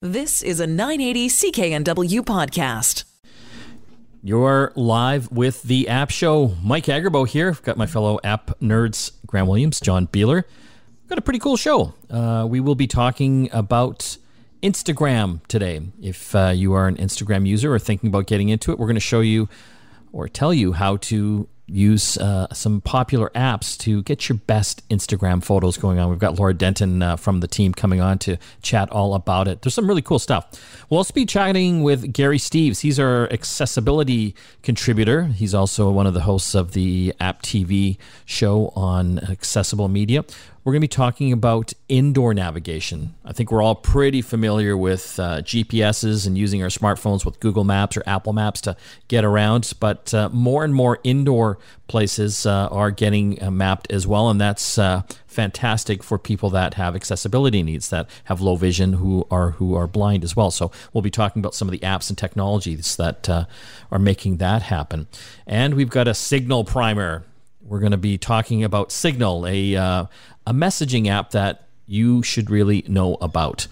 This is a 980 CKNW podcast. You're live with the App Show. Mike Agarbo here. I've got my fellow app nerds, Graham Williams, John Beeler. We've got a pretty cool show. We will be talking about Instagram today. If you are an Instagram user or thinking about getting into it, we're going to show you or tell you how to use some popular apps to get your best Instagram photos going on. We've got Laura Denton from the team coming on to chat all about it. There's some really cool stuff. We'll also be chatting with Gary Steves. He's our accessibility contributor. He's also one of the hosts of the App TV show on accessible media. We're going to be talking about indoor navigation. I think we're all pretty familiar with GPSs and using our smartphones with Google Maps or Apple Maps to get around. But more and more indoor places are getting mapped as well. And that's fantastic for people that have accessibility needs, that have low vision, who are blind as well. So we'll be talking about some of the apps and technologies that are making that happen. And we've got a Signal primer. We're going to be talking about Signal, a messaging app that you should really know about.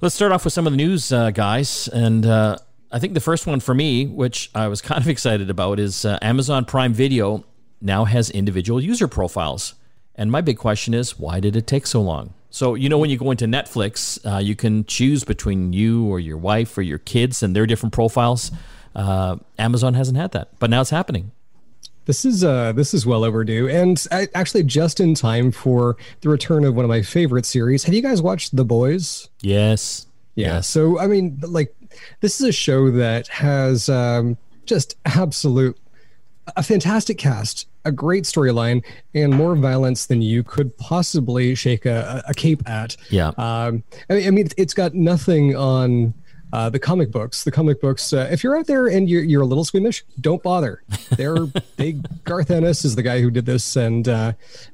Let's start off with some of the news, guys. And I think the first one for me, which I was kind of excited about, is Amazon Prime Video now has individual user profiles. And my big question is, why did it take so long? So, you know, when you go into Netflix, you can choose between you or your wife or your kids and their different profiles. Amazon hasn't had that, but now it's happening. This is well overdue, and actually just in time for the return of one of my favorite series. Have you guys watched The Boys? Yes. Yeah. Yes. So, I mean, like, this is a show that has just a fantastic cast, a great storyline, and more violence than you could possibly shake a cape at. Yeah. I mean, it's got nothing on... The comic books. If you're out there and you're a little squeamish, don't bother. They're big. Garth Ennis is the guy who did this, and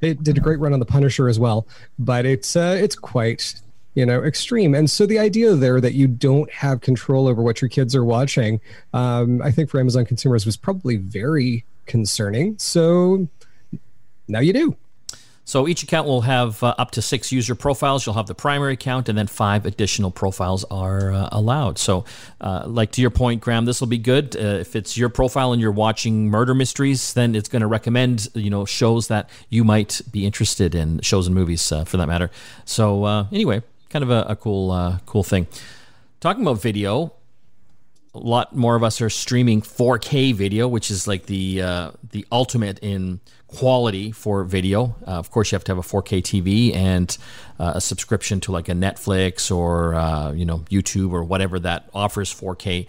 they did a great run on The Punisher as well. But it's quite, extreme. And so the idea there that you don't have control over what your kids are watching, I think for Amazon consumers was probably very concerning. So now you do. So each account will have up to 6 user profiles. You'll have the primary account, and then 5 additional profiles are allowed. So like to your point, Graham, this will be good. If it's your profile and you're watching murder mysteries, then it's going to recommend, shows that you might be interested in, shows and movies for that matter. So anyway, kind of a cool thing. Talking about video, a lot more of us are streaming 4K video, which is like the ultimate in quality for video. Of course, you have to have a 4K TV and a subscription to like a Netflix or YouTube or whatever that offers 4K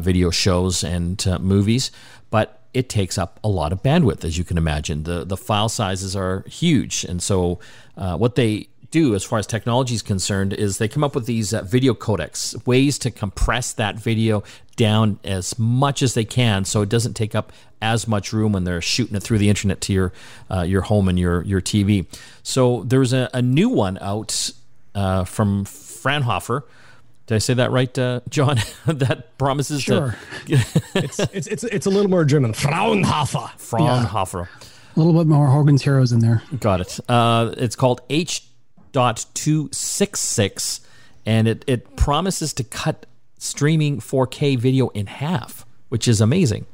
video shows and movies. But it takes up a lot of bandwidth, as you can imagine. The file sizes are huge, and so what they do as far as technology is concerned is they come up with these video codecs, ways to compress that video down as much as they can so it doesn't take up as much room when they're shooting it through the internet to your home and your TV. So there's a new one out from Fraunhofer. Did I say that right, John? That promises sure. It's a little more German. Fraunhofer. Yeah. A little bit more Hogan's Heroes in there. Got it. It's called H.266, and it promises to cut streaming 4K video in half, which is amazing.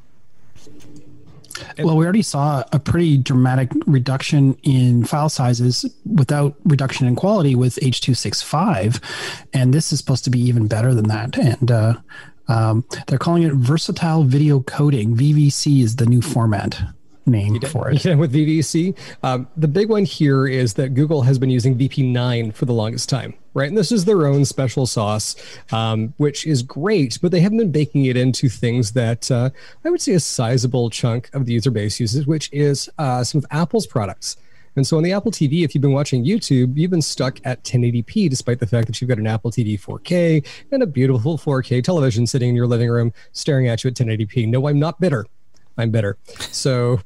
Well, we already saw a pretty dramatic reduction in file sizes without reduction in quality with H.265, and this is supposed to be even better than that. And they're calling it versatile video coding. VVC is the new format name for it. Yeah, with VVC. The big one here is that Google has been using VP9 for the longest time, right? And this is their own special sauce, which is great, but they haven't been baking it into things that I would say a sizable chunk of the user base uses, which is some of Apple's products. And so on the Apple TV, if you've been watching YouTube, you've been stuck at 1080p, despite the fact that you've got an Apple TV 4K and a beautiful 4K television sitting in your living room, staring at you at 1080p. No, I'm not bitter. I'm better. So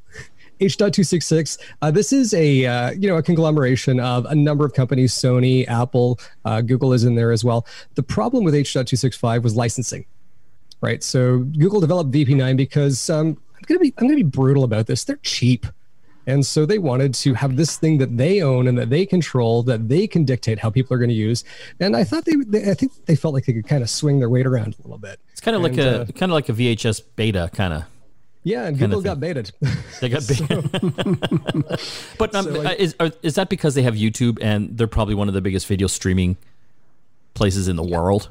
H.266, this is a conglomeration of a number of companies, Sony, Apple, Google is in there as well. The problem with H.265 was licensing, right? So Google developed VP9 because I'm going to be brutal about this. They're cheap. And so they wanted to have this thing that they own and that they control, that they can dictate how people are going to use. And I thought I think they felt like they could kind of swing their weight around a little bit. It's kind of like a VHS beta kind of. Yeah, and Google got baited. They got baited. But is that because they have YouTube and they're probably one of the biggest video streaming places in the world?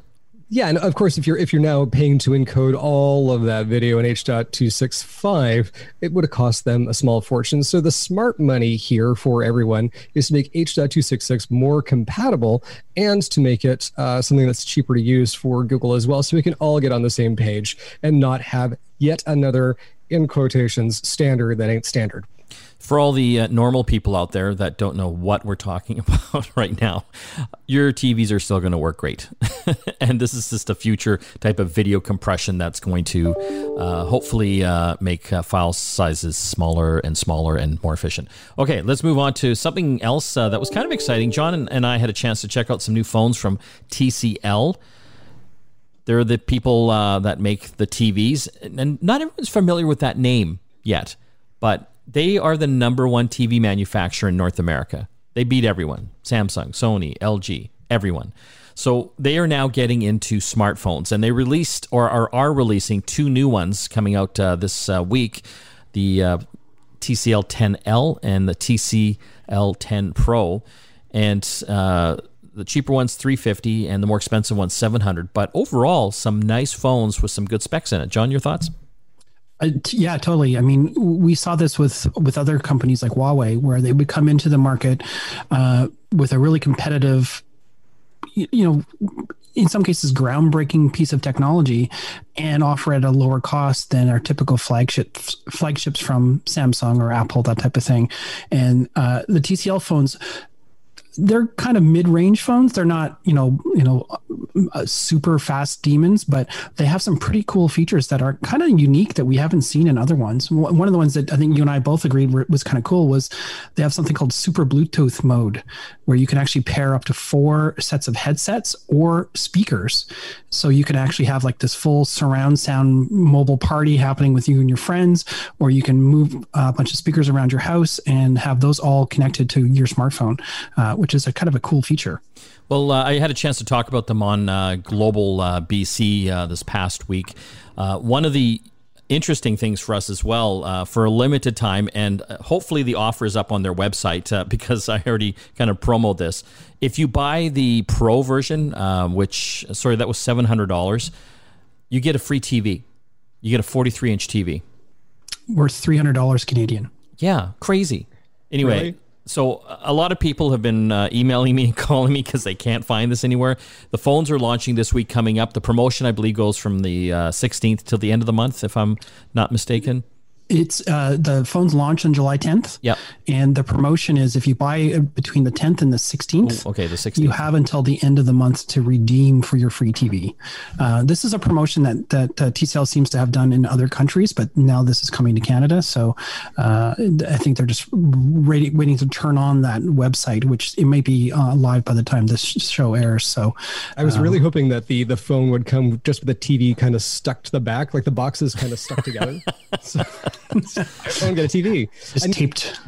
Yeah, and of course, if you're now paying to encode all of that video in H.265, it would have cost them a small fortune. So the smart money here for everyone is to make H.266 more compatible and to make it something that's cheaper to use for Google as well, so we can all get on the same page and not have yet another, in quotations, standard that ain't standard. For all the normal people out there that don't know what we're talking about right now, your TVs are still going to work great. And this is just a future type of video compression that's going to hopefully make file sizes smaller and smaller and more efficient. Okay, let's move on to something else that was kind of exciting. John and I had a chance to check out some new phones from TCL. They're the people that make the TVs. And not everyone's familiar with that name yet, but they are the #1 TV manufacturer in North America. They beat everyone. Samsung, Sony, LG, everyone. So they are now getting into smartphones. And they released or are releasing two new ones coming out this week. The TCL 10L and the TCL 10 Pro. And the cheaper one's $350 and the more expensive one's $700. But overall, some nice phones with some good specs in it. John, your thoughts? Yeah, totally. I mean, we saw this with other companies like Huawei, where they would come into the market with a really competitive, in some cases, groundbreaking piece of technology and offer at a lower cost than our typical flagships from Samsung or Apple, that type of thing. And the TCL phones, they're kind of mid-range phones. They're not, super fast demons, but they have some pretty cool features that are kind of unique that we haven't seen in other ones. One of the ones that I think you and I both agreed was kind of cool was they have something called Super Bluetooth mode, where you can actually pair up to 4 sets of headsets or speakers. So you can actually have like this full surround sound mobile party happening with you and your friends, or you can move a bunch of speakers around your house and have those all connected to your smartphone, which is a kind of a cool feature. Well, I had a chance to talk about them on Global BC this past week. One of the interesting things for us as well, for a limited time, and hopefully the offer is up on their website because I already kind of promoted this. If you buy the Pro version, that was $700, you get a free TV. You get a 43-inch TV. Worth $300 Canadian. Yeah, crazy. Anyway. Really? So a lot of people have been emailing me and calling me because they can't find this anywhere. The phones are launching this week coming up. The promotion, I believe, goes from the 16th till the end of the month, if I'm not mistaken. It's the phones launch on July 10th. Yeah. And the promotion is if you buy between the 10th and the 16th, the 16th, you have until the end of the month to redeem for your free TV. This is a promotion that TCL seems to have done in other countries, but now this is coming to Canada. So I think they're just waiting to turn on that website, which it may be live by the time this show airs. So I was really hoping that the phone would come just with the TV kind of stuck to the back, like the boxes kind of stuck together. So. I don't get a TV. Just taped.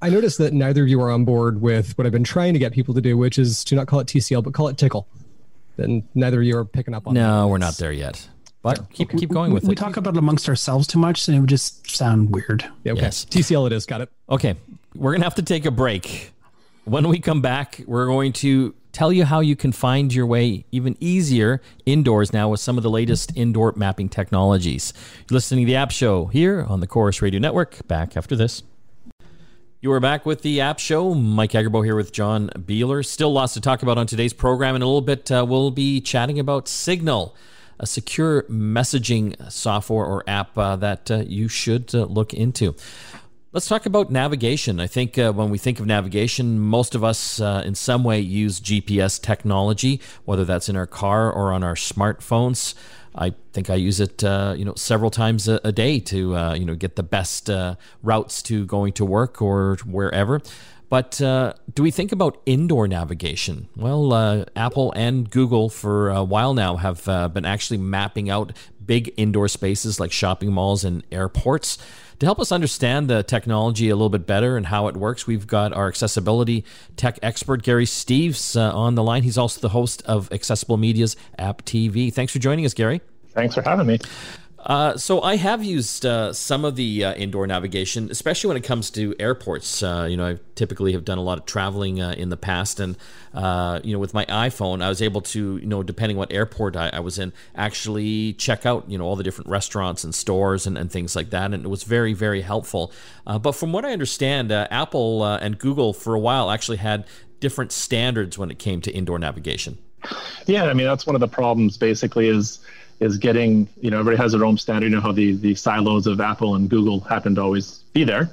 I noticed that neither of you are on board with what I've been trying to get people to do, which is to not call it TCL, but call it Tickle. Then neither of you are picking up on that. No, we're not there yet. But keep going with it. We talk about it amongst ourselves too much, and it would just sound weird. Yeah, okay. Yes. TCL it is. Got it. Okay. We're going to have to take a break. When we come back, we're going to tell you how you can find your way even easier indoors now with some of the latest indoor mapping technologies. You're listening to The App Show here on the Chorus Radio Network. Back after this. You are back with The App Show. Mike Agarbo here with John Beeler. Still lots to talk about on today's program. In a little bit, we'll be chatting about Signal, a secure messaging software or app that you should look into. Let's talk about navigation. I think when we think of navigation, most of us in some way use GPS technology, whether that's in our car or on our smartphones. I think I use it, several times a day to, get the best routes to going to work or wherever. But do we think about indoor navigation? Well, Apple and Google for a while now have been actually mapping out big indoor spaces like shopping malls and airports To help us understand the technology a little bit better and how it works, we've got our accessibility tech expert, Gary Steves, on the line. He's also the host of Accessible Media's App TV. Thanks for joining us, Gary. Thanks for having me. So I have used some of the indoor navigation, especially when it comes to airports. I typically have done a lot of traveling in the past, and with my iPhone, I was able to, depending what airport I was in, actually check out, all the different restaurants and stores and things like that, and it was very, very helpful. But from what I understand, Apple and Google for a while actually had different standards when it came to indoor navigation. Yeah, that's one of the problems. Basically, is getting, everybody has their own standard, how the silos of Apple and Google happen to always be there.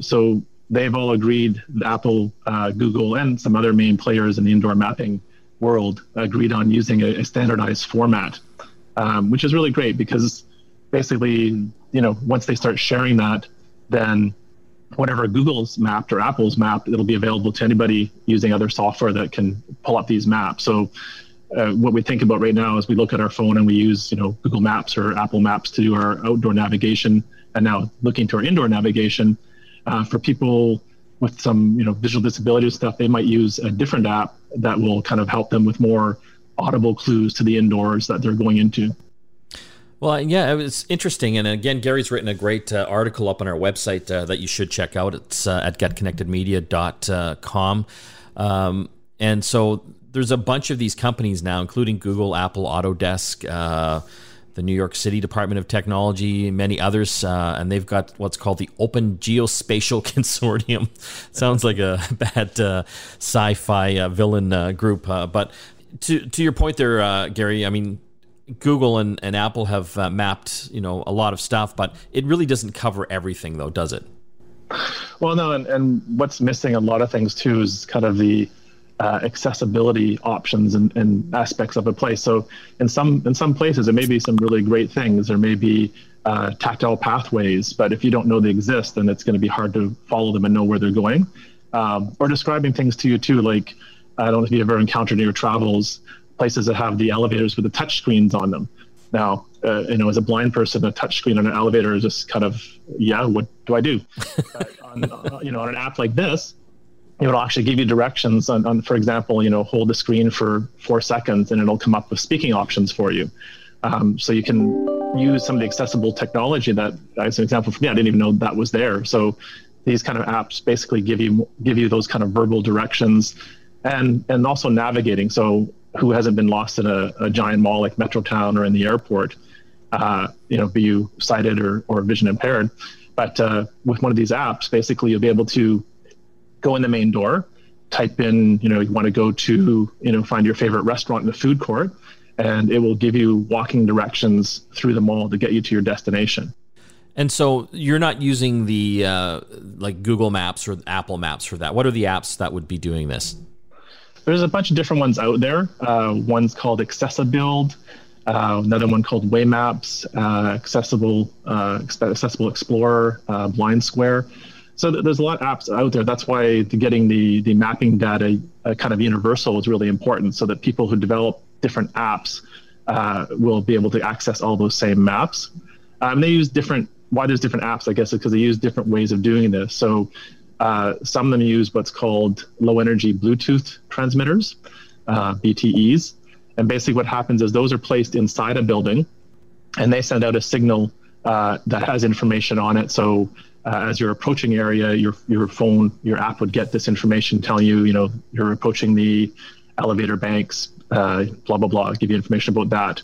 So they've all agreed, Apple, Google, and some other main players in the indoor mapping world agreed on using a standardized format, which is really great because basically, once they start sharing that, then whatever Google's mapped or Apple's mapped, it'll be available to anybody using other software that can pull up these maps. So what we think about right now is we look at our phone and we use, Google Maps or Apple Maps to do our outdoor navigation, and now looking to our indoor navigation. For people with some, visual disability stuff, they might use a different app that will kind of help them with more audible clues to the indoors that they're going into. Well, yeah, it was interesting. And again, Gary's written a great article up on our website that you should check out. It's at getconnectedmedia.com. And so there's a bunch of these companies now, including Google, Apple, Autodesk, the New York City Department of Technology, and many others. And they've got what's called the Open Geospatial Consortium. Sounds like a bad sci-fi villain group. But to your point there, Gary, Google and Apple have mapped, a lot of stuff, but it really doesn't cover everything, though, does it? Well, no, and what's missing a lot of things, too, is kind of the accessibility options and aspects of a place. So in some places, there may be some really great things. There may be tactile pathways, but if you don't know they exist, then it's going to be hard to follow them and know where they're going. Or describing things to you too, like, I don't know if you've ever encountered in your travels, places that have the elevators with the touch screens on them. Now, as a blind person, a touch screen on an elevator is just kind of, what do I do? On an app like this, it'll actually give you directions on, for example, hold the screen for 4 seconds and it'll come up with speaking options for you. So you can use some of the accessible technology that, as an example for me, I didn't even know that was there. So these kind of apps basically give you those kind of verbal directions and also navigating. So who hasn't been lost in a giant mall like Metrotown or in the airport, be you sighted or vision impaired. But with one of these apps, basically you'll be able to go in the main door, type in, you want to go to, find your favorite restaurant in the food court, and it will give you walking directions through the mall to get you to your destination. And so you're not using the Google Maps or Apple Maps for that. What are the apps that would be doing this? There's a bunch of different ones out there. One's called Accessibuild, another one called Waymaps, Accessible Explorer, Blind Square. So there's a lot of apps out there. That's why getting the mapping data kind of universal is really important, so that people who develop different apps will be able to access all those same maps. Why there's different apps, I guess, is because they use different ways of doing this. So some of them use what's called low-energy Bluetooth transmitters, BTEs. And basically what happens is those are placed inside a building, and they send out a signal that has information on it. So as you're approaching area, your phone, your app would get this information telling you, you're approaching the elevator banks, blah, blah, blah, give you information about that.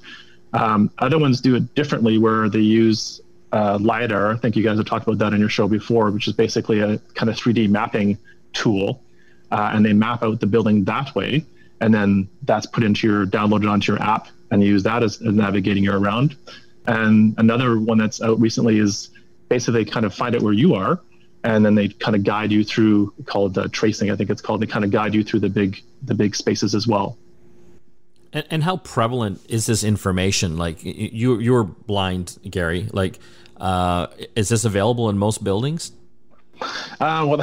Other ones do it differently where they use LiDAR. I think you guys have talked about that in your show before, which is basically a kind of 3D mapping tool. And they map out the building that way. And then that's downloaded onto your app, and you use that as navigating you around. And another one that's out recently is basically kind of find out where you are, and then they kind of guide you through, called tracing, I think it's called. They kind of guide you through the big spaces as well. And how prevalent is this information? Like you're blind, Gary. Like, is this available in most buildings? Well,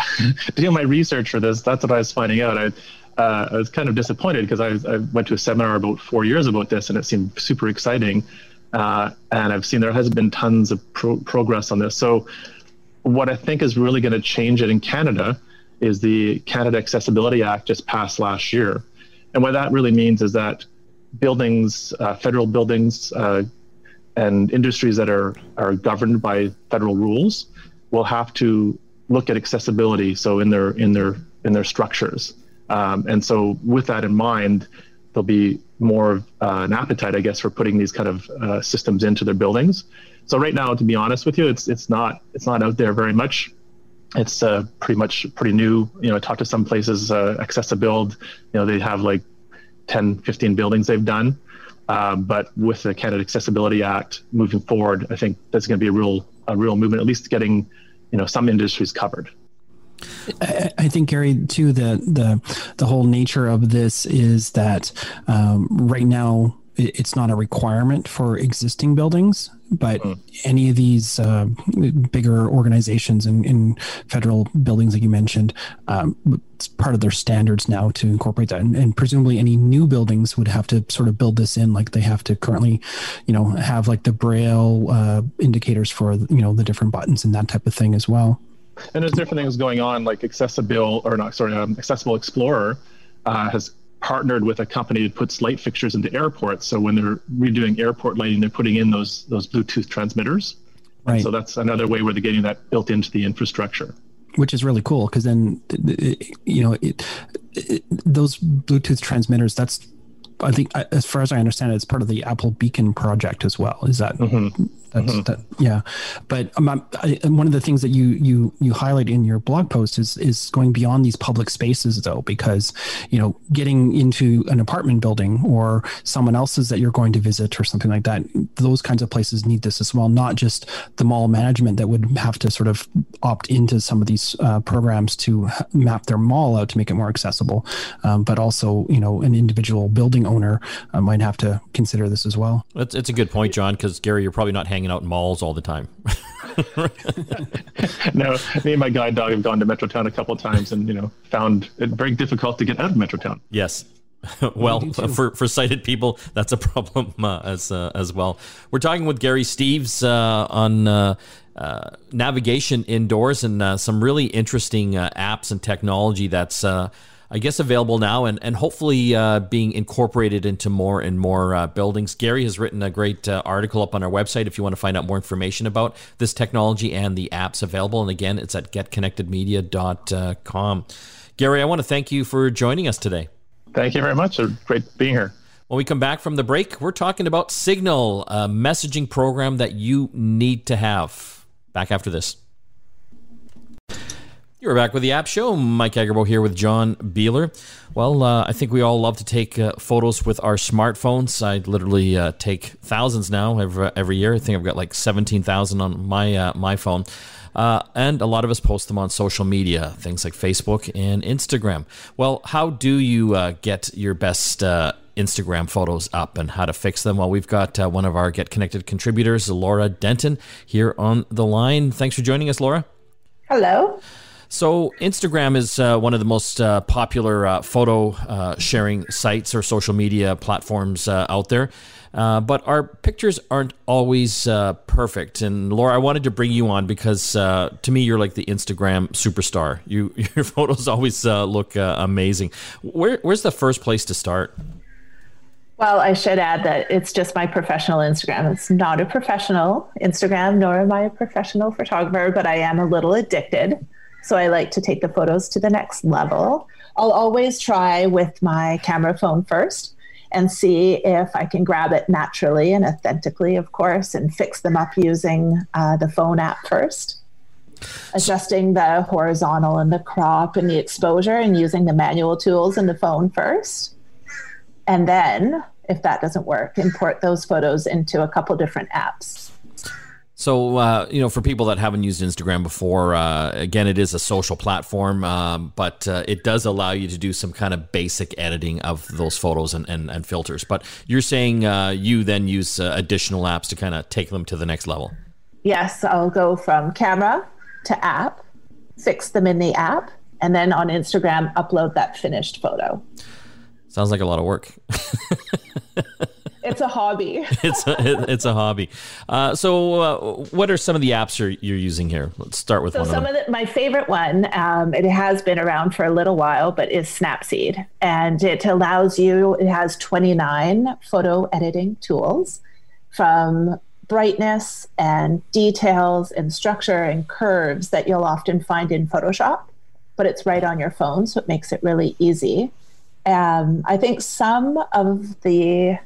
doing my research for this, that's what I was finding out. I was kind of disappointed because I went to a seminar about 4 years about this, and it seemed super exciting. And I've seen there has been tons of progress on this. So what I think is really going to change it in Canada is the Canada Accessibility Act just passed last year. And what that really means is that buildings, federal buildings, and industries that are governed by federal rules will have to look at accessibility. So in their structures, and so with that in mind, there'll be more of an appetite, I guess, for putting these kind of systems into their buildings. So right now, to be honest with you, it's not out there very much. It's pretty new. You know, I talked to some places, Accessibuild. You know, they have like 10, 15 buildings they've done. But with the Canada Accessibility Act moving forward, I think that's going to be a real movement, at least getting, you know, some industries covered. I think, Gary, too, the whole nature of this is that right now it's not a requirement for existing buildings, but any of these bigger organizations and federal buildings that you mentioned, it's part of their standards now to incorporate that. And presumably any new buildings would have to sort of build this in, like they have to currently, you know, have like the Braille indicators for, you know, the different buttons and that type of thing as well. And there's different things going on, like Accessible Explorer has partnered with a company that puts light fixtures into airports. So when they're redoing airport lighting, they're putting in those Bluetooth transmitters. Right. And so that's another way where they're getting that built into the infrastructure. Which is really cool, because then, you know, those Bluetooth transmitters, that's, I think, as far as I understand it, it's part of the Apple Beacon project as well. Is that? Mm-hmm. Yeah. But one of the things that you highlight in your blog post is going beyond these public spaces, though, because, you know, getting into an apartment building or someone else's that you're going to visit or something like that, those kinds of places need this as well, not just the mall management that would have to sort of opt into some of these programs to map their mall out to make it more accessible. But also, you know, an individual building owner might have to consider this as well. It's a good point, John, because, Gary, you're probably not hanging out in malls all the time. No, me and my guide dog have gone to Metrotown a couple of times, and, you know, found it very difficult to get out of Metrotown. Yes. Well, for sighted people, that's a problem as well. We're talking with Gary Steves on navigation indoors and some really interesting apps and technology that's I guess available now and hopefully being incorporated into more and more buildings. Gary has written a great article up on our website if you want to find out more information about this technology and the apps available. And again, it's at getconnectedmedia.com. Gary, I want to thank you for joining us today. Thank you very much. It's great being here. When we come back from the break, we're talking about Signal, a messaging program that you need to have. Back after this. You're back with the App Show. Mike Agarbo here with John Beeler. Well, I think we all love to take photos with our smartphones. I literally take thousands now every year. I think I've got like 17,000 on my phone. And a lot of us post them on social media, things like Facebook and Instagram. Well, how do you get your best Instagram photos up and how to fix them? Well, we've got one of our Get Connected contributors, Laura Denton, here on the line. Thanks for joining us, Laura. Hello. So Instagram is one of the most popular photo sharing sites or social media platforms out there. But our pictures aren't always perfect. And Laura, I wanted to bring you on because to me, you're like the Instagram superstar. Your photos always look amazing. Where's the first place to start? Well, I should add that it's just my professional Instagram. It's not a professional Instagram, nor am I a professional photographer, but I am a little addicted. So I like to take the photos to the next level. I'll always try with my camera phone first and see if I can grab it naturally and authentically, of course, and fix them up using the phone app first, adjusting the horizontal and the crop and the exposure and using the manual tools in the phone first. And then, if that doesn't work, import those photos into a couple different apps. So, you know, for people that haven't used Instagram before, again, it is a social platform, but it does allow you to do some kind of basic editing of those photos and filters. But you're saying you then use additional apps to kind of take them to the next level. Yes, I'll go from camera to app, fix them in the app, and then on Instagram, upload that finished photo. Sounds like a lot of work. It's a hobby. It's a hobby. So what are some of the apps you're using here? Let's start with one. My favorite one, it has been around for a little while, but is Snapseed. And it allows you, it has 29 photo editing tools, from brightness and details and structure and curves that you'll often find in Photoshop, but it's right on your phone, so it makes it really easy. I think I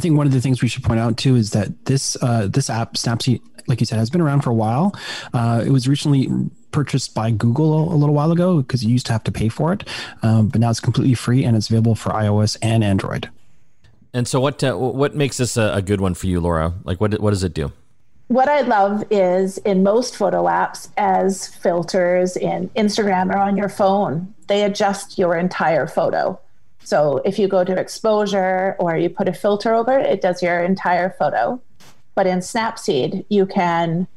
think one of the things we should point out too is that this app, Snapseed, like you said, has been around for a while. It was recently purchased by Google a little while ago because you used to have to pay for it, but now it's completely free and it's available for iOS and Android. And so what makes this a good one for you, Laura? Like what does it do? What I love is, in most photo apps, as filters in Instagram or on your phone, they adjust your entire photo. So if you go to exposure or you put a filter over it, it does your entire photo. But in Snapseed, you can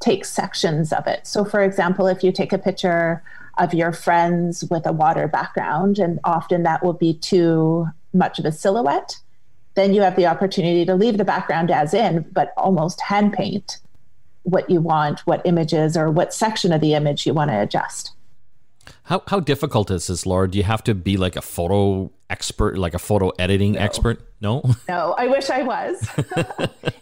take sections of it. So for example, if you take a picture of your friends with a water background, and often that will be too much of a silhouette, then you have the opportunity to leave the background as in, but almost hand paint what you want, what images or what section of the image you want to adjust. How difficult is this, Laura? Do you have to be like a photo expert, like a photo editing expert? No, I wish I was.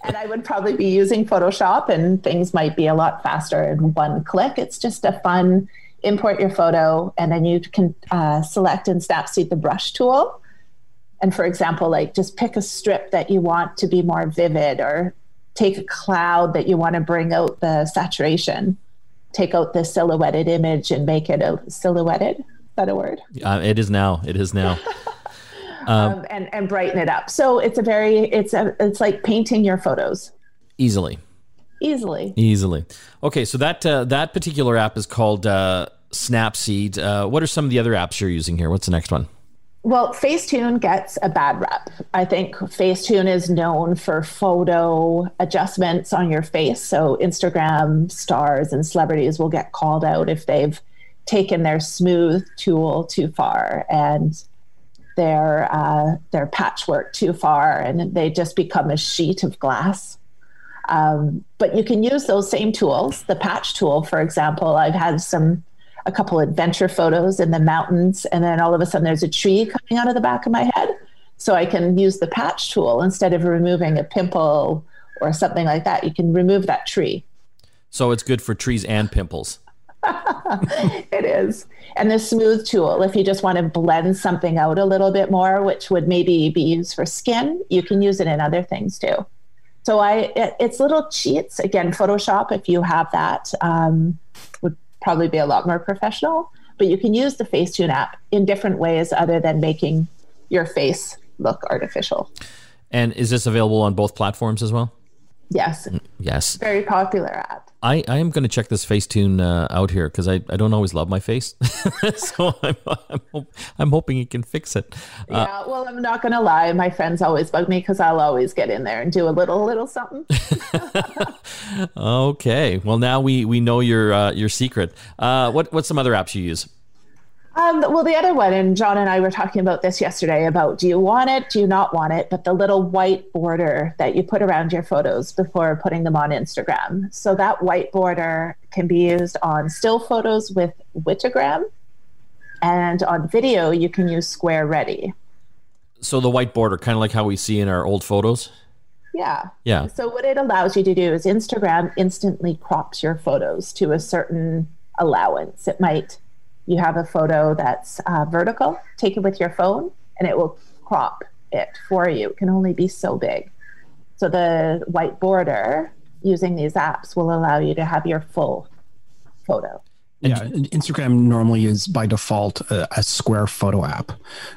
And I would probably be using Photoshop and things might be a lot faster in one click. It's just a fun, import your photo and then you can select in Snapseed the brush tool. And for example, like just pick a strip that you want to be more vivid, or take a cloud that you want to bring out the saturation, take out the silhouetted image and make it a silhouetted. Is that a word? It is now. And brighten it up. So it's like painting your photos. Easily. Okay. So that particular app is called Snapseed. What are some of the other apps you're using here? What's the next one? Well, Facetune gets a bad rep. I think Facetune is known for photo adjustments on your face. So Instagram stars and celebrities will get called out if they've taken their smooth tool too far and their patchwork too far, and they just become a sheet of glass. But you can use those same tools. The patch tool, for example, I've had a couple adventure photos in the mountains, and then all of a sudden there's a tree coming out of the back of my head. So I can use the patch tool instead of removing a pimple or something like that. You can remove that tree. So it's good for trees and pimples. It is. And the smooth tool, if you just want to blend something out a little bit more, which would maybe be used for skin, you can use it in other things too. So it's little cheats. Again, Photoshop, if you have that, would probably be a lot more professional, but you can use the Facetune app in different ways other than making your face look artificial. And is this available on both platforms as well? Yes. Very popular app. I am going to check this Facetune out here because I don't always love my face. So I'm hoping it can fix it. Yeah, well, I'm not going to lie. My friends always bug me because I'll always get in there and do a little something. Okay. Well, now we know your secret. What's some other apps you use? Well, the other one, and John and I were talking about this yesterday, about do you want it, do you not want it, but the little white border that you put around your photos before putting them on Instagram. So that white border can be used on still photos with Wittygram, and on video, you can use Square Ready. So the white border, kind of like how we see in our old photos? Yeah. So what it allows you to do is Instagram instantly crops your photos to a certain allowance. It might... You have a photo that's vertical, take it with your phone, and it will crop it for you. It can only be so big. So the white border, using these apps, will allow you to have your full photo. Yeah, Instagram normally is by default a square photo app.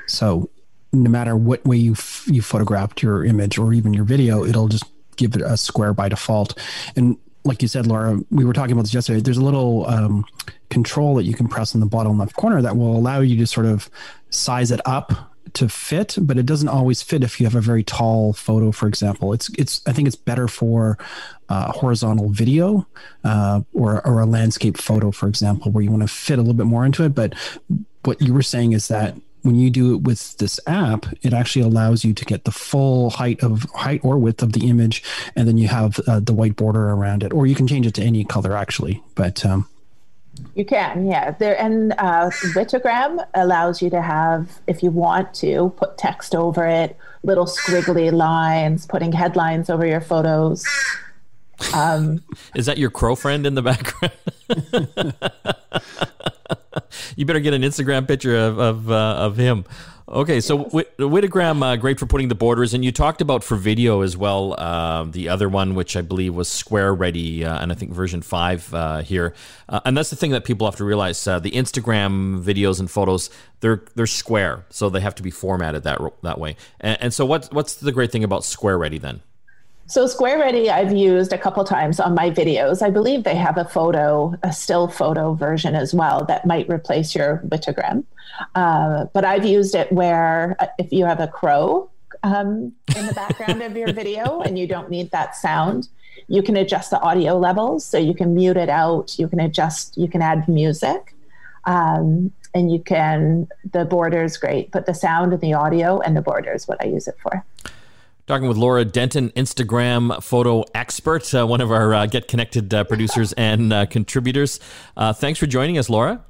So no matter what way you photographed your image or even your video, it'll just give it a square by default. And like you said, Laura, we were talking about this yesterday. There's a little control that you can press in the bottom left corner that will allow you to sort of size it up to fit, but it doesn't always fit if you have a very tall photo, for example. I think it's better for horizontal video or a landscape photo, for example, where you want to fit a little bit more into it. But what you were saying is that When you do it with this app, it actually allows you to get the full height or width of the image, and then you have the white border around it, or you can change it to any color actually. But you can, yeah. There, and Wittygram allows you to have, if you want to, put text over it, little squiggly lines, putting headlines over your photos. Is that your crow friend in the background? You better get an Instagram picture of him. Okay, so yes. Wittygram, great for putting the borders, and you talked about for video as well. The other one, which I believe was Square Ready, and I think version 5 here. And that's the thing that people have to realize: the Instagram videos and photos, they're square, so they have to be formatted that way. And so, what's the great thing about Square Ready then? So Square Ready, I've used a couple times on my videos. I believe they have a still photo version as well that might replace your Wittygram. But I've used it where if you have a crow in the background of your video and you don't need that sound, you can adjust the audio levels. So you can mute it out. You can adjust. You can add music. And you can, the border's great, but the sound and the audio and the border is what I use it for. Talking with Laura Denton, Instagram photo expert, one of our Get Connected producers and contributors. Thanks for joining us, Laura.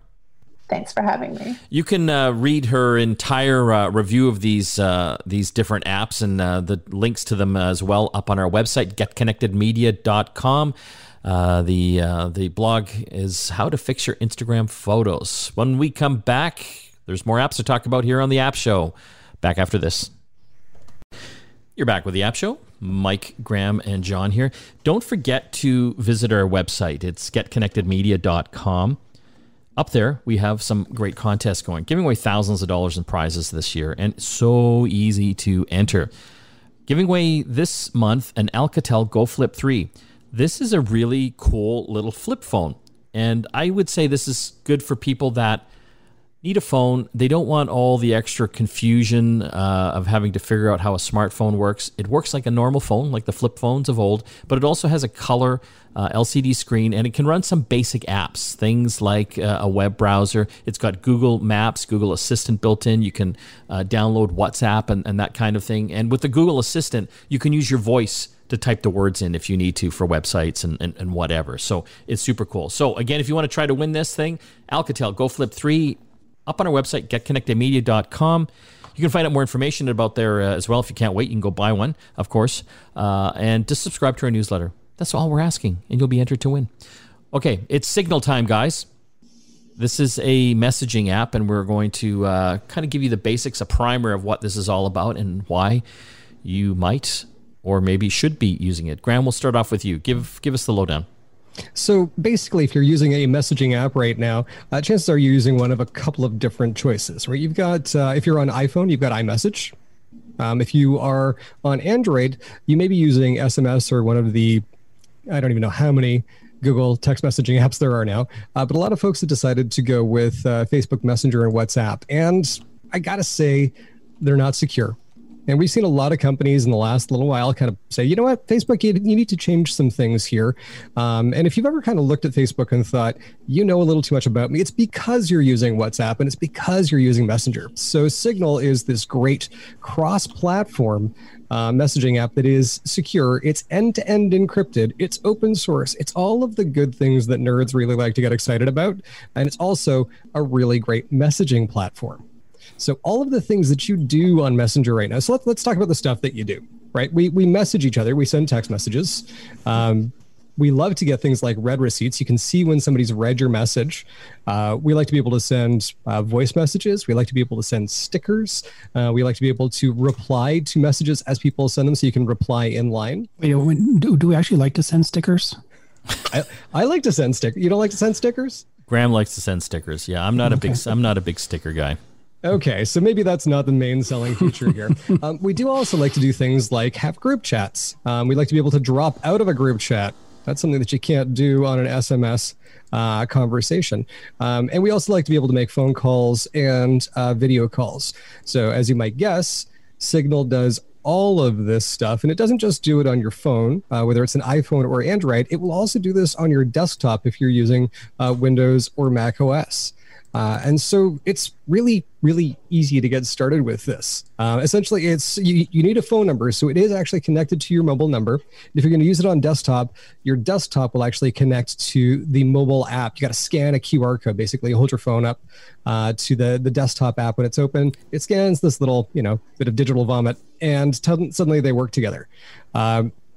Thanks for having me. You can read her entire review of these different apps and the links to them as well up on our website, getconnectedmedia.com. The blog is how to fix your Instagram photos. When we come back, there's more apps to talk about here on The App Show. Back after this. You're back with The App Show. Mike, Graham, and John here. Don't forget to visit our website. It's getconnectedmedia.com. Up there, we have some great contests going, giving away thousands of dollars in prizes this year, and so easy to enter. Giving away this month an Alcatel Go Flip 3. This is a really cool little flip phone, and I would say this is good for people that need a phone. They don't want all the extra confusion of having to figure out how a smartphone works. It works like a normal phone, like the flip phones of old, but it also has a color LCD screen, and it can run some basic apps, things like a web browser. It's got Google Maps, Google Assistant built in. You can download WhatsApp and that kind of thing. And with the Google Assistant, you can use your voice to type the words in if you need to for websites and whatever. So it's super cool. So again, if you want to try to win this thing, Alcatel Go Flip 3, up on our website, getconnectedmedia.com. You can find out more information about there as well. If you can't wait, you can go buy one, of course, and just subscribe to our newsletter. That's all we're asking, and you'll be entered to win. Okay, it's Signal time, guys. This is a messaging app, and we're going to kind of give you the basics, a primer of what this is all about and why you might or maybe should be using it. Graham, we'll start off with you. Give us the lowdown. So basically, if you're using a messaging app right now, chances are you're using one of a couple of different choices, right? You've got, if you're on iPhone, you've got iMessage. If you are on Android, you may be using SMS or one of the, I don't even know how many Google text messaging apps there are now. But a lot of folks have decided to go with Facebook Messenger and WhatsApp. And I got to say, they're not secure. And we've seen a lot of companies in the last little while kind of say, you know what, Facebook, you need to change some things here. And if you've ever kind of looked at Facebook and thought, you know a little too much about me, it's because you're using WhatsApp and it's because you're using Messenger. So Signal is this great cross-platform messaging app that is secure. It's end-to-end encrypted. It's open source. It's all of the good things that nerds really like to get excited about. And it's also a really great messaging platform. So all of the things that you do on Messenger right now. So let's talk about the stuff that you do, right? We message each other. We send text messages. We love to get things like read receipts. You can see when somebody's read your message. We like to be able to send voice messages. We like to be able to send stickers. We like to be able to reply to messages as people send them, so you can reply in line. Wait, do we actually like to send stickers? I like to send stickers. You don't like to send stickers? Graham likes to send stickers. Yeah, I'm not a big sticker guy. Okay, so maybe that's not the main selling feature here. We do also like to do things like have group chats. We like to be able to drop out of a group chat. That's something that you can't do on an SMS conversation. And we also like to be able to make phone calls and video calls. So as you might guess, Signal does all of this stuff. And it doesn't just do it on your phone, whether it's an iPhone or Android. It will also do this on your desktop if you're using Windows or Mac OS. And so it's really, really easy to get started with this. Essentially, it's you need a phone number. So it is actually connected to your mobile number. If you're going to use it on desktop, your desktop will actually connect to the mobile app. You got to scan a QR code, basically. You hold your phone up to the desktop app when it's open. It scans this little, bit of digital vomit, and suddenly they work together.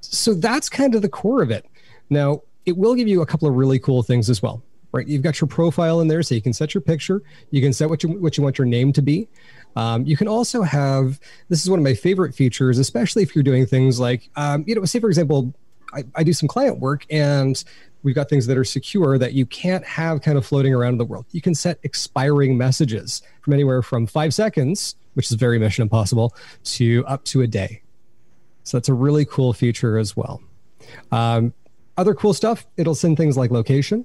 So that's kind of the core of it. Now, it will give you a couple of really cool things as well. Right, you've got your profile in there, so you can set your picture. You can set what you want your name to be. You can also have, this is one of my favorite features, especially if you're doing things like, say for example, I do some client work, and we've got things that are secure that you can't have kind of floating around in the world. You can set expiring messages from anywhere from 5 seconds, which is very Mission Impossible, to up to a day. So that's a really cool feature as well. Other cool stuff, it'll send things like location.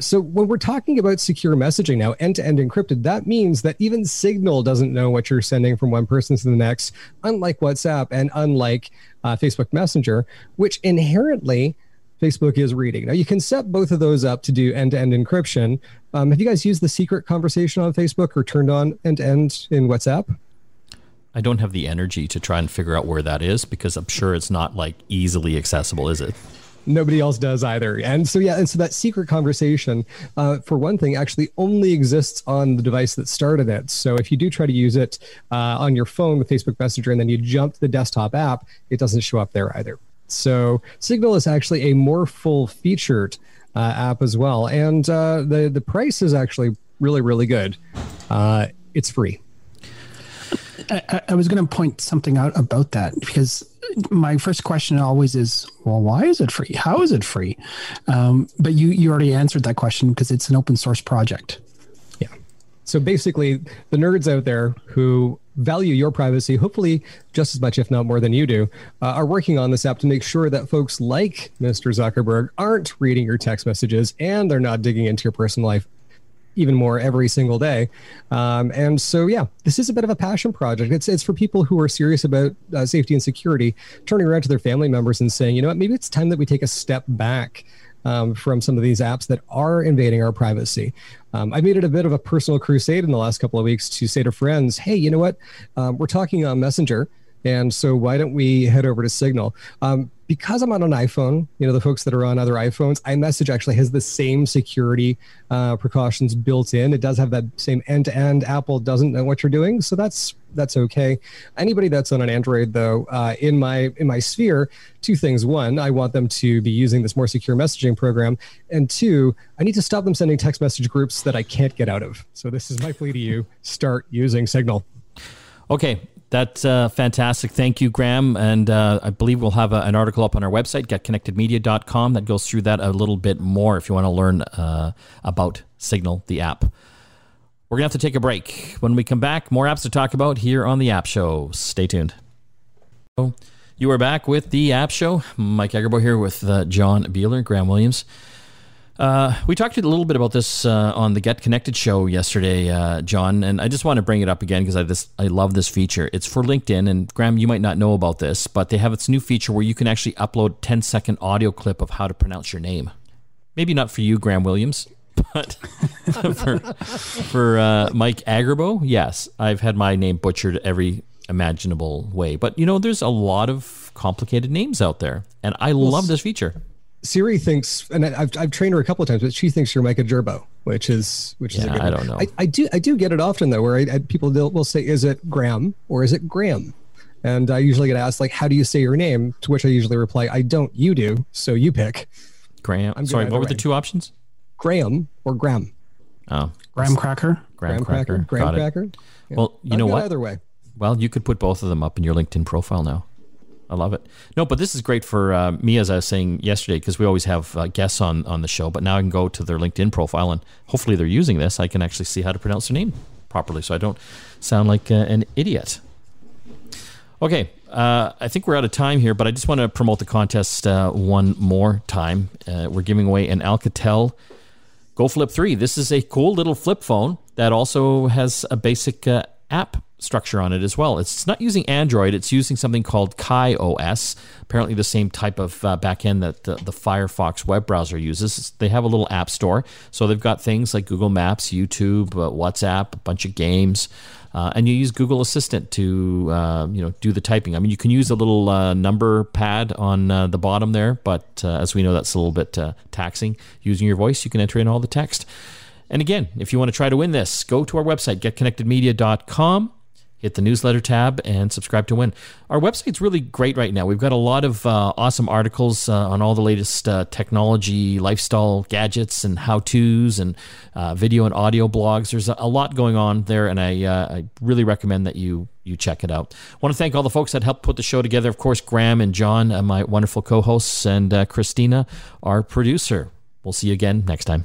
So when we're talking about secure messaging now, end-to-end encrypted, that means that even Signal doesn't know what you're sending from one person to the next, unlike WhatsApp and unlike Facebook Messenger, which inherently Facebook is reading. Now, you can set both of those up to do end-to-end encryption. Have you guys used the secret conversation on Facebook or turned on end-to-end in WhatsApp? I don't have the energy to try and figure out where that is, because I'm sure it's not like easily accessible, is it? Nobody else does either. And so that secret conversation, for one thing, actually only exists on the device that started it. So if you do try to use it on your phone with Facebook Messenger and then you jump to the desktop app, it doesn't show up there either. So Signal is actually a more full-featured app as well. And the price is actually really, really good. It's free. I was going to point something out about that, because my first question always is, well, why is it free? How is it free? But you already answered that question, because it's an open source project. Yeah. So basically, the nerds out there who value your privacy, hopefully just as much, if not more than you do, are working on this app to make sure that folks like Mr. Zuckerberg aren't reading your text messages and they're not digging into your personal life even more every single day. And so, this is a bit of a passion project. It's for people who are serious about safety and security, turning around to their family members and saying, you know what, maybe it's time that we take a step back from some of these apps that are invading our privacy. I made it a bit of a personal crusade in the last couple of weeks to say to friends, hey, you know what, we're talking on Messenger, and so why don't we head over to Signal? Because I'm on an iPhone, the folks that are on other iPhones, iMessage actually has the same security precautions built in. It does have that same end-to-end. Apple doesn't know what you're doing, so that's okay. Anybody that's on an Android, though, in my sphere, two things. One, I want them to be using this more secure messaging program. And two, I need to stop them sending text message groups that I can't get out of. So this is my plea to you. Start using Signal. Okay. That's fantastic. Thank you, Graham. And I believe we'll have an article up on our website, getconnectedmedia.com, that goes through that a little bit more if you want to learn about Signal, the app. We're going to have to take a break. When we come back, more apps to talk about here on The App Show. Stay tuned. You are back with The App Show. Mike Agarbo here with John Beeler, Graham Williams. We talked a little bit about this on the Get Connected show yesterday, John, and I just want to bring it up again because I love this feature. It's for LinkedIn, and Graham, you might not know about this, but they have this new feature where you can actually upload a 10-second audio clip of how to pronounce your name. Maybe not for you, Graham Williams, but for Mike Agarbo, yes, I've had my name butchered every imaginable way. But, there's a lot of complicated names out there, and I love this feature. Siri thinks, and I've trained her a couple of times, but she thinks you're Mike Agarbo, which is a good I don't know. I do get it often though, where people will say, "Is it Graham or is it Graham?" And I usually get asked, like, "How do you say your name?" To which I usually reply, "I don't. You do. So you pick." Graham. Sorry, what were the two options? Graham or Graham. Oh, Graham Cracker. Graham Cracker. Graham Cracker. Yeah. Well, you know what? Either way. Well, you could put both of them up in your LinkedIn profile now. I love it. No, but this is great for me, as I was saying yesterday, because we always have guests on the show. But now I can go to their LinkedIn profile, and hopefully they're using this. I can actually see how to pronounce their name properly, so I don't sound like an idiot. Okay, I think we're out of time here, but I just want to promote the contest one more time. We're giving away an Alcatel Go Flip 3. This is a cool little flip phone that also has a basic app structure on it as well. It's not using Android. It's using something called KaiOS, apparently the same type of backend that the Firefox web browser uses. They have a little app store. So they've got things like Google Maps, YouTube, WhatsApp, a bunch of games. And you use Google Assistant to do the typing. I mean, you can use a little number pad on the bottom there, but as we know, that's a little bit taxing. Using your voice, you can enter in all the text. And again, if you want to try to win this, go to our website, getconnectedmedia.com. Hit the newsletter tab and subscribe to win. Our website's really great right now. We've got a lot of awesome articles on all the latest technology, lifestyle gadgets and how-tos and video and audio blogs. There's a lot going on there, and I really recommend that you check it out. I want to thank all the folks that helped put the show together. Of course, Graham and John, my wonderful co-hosts, and Christina, our producer. We'll see you again next time.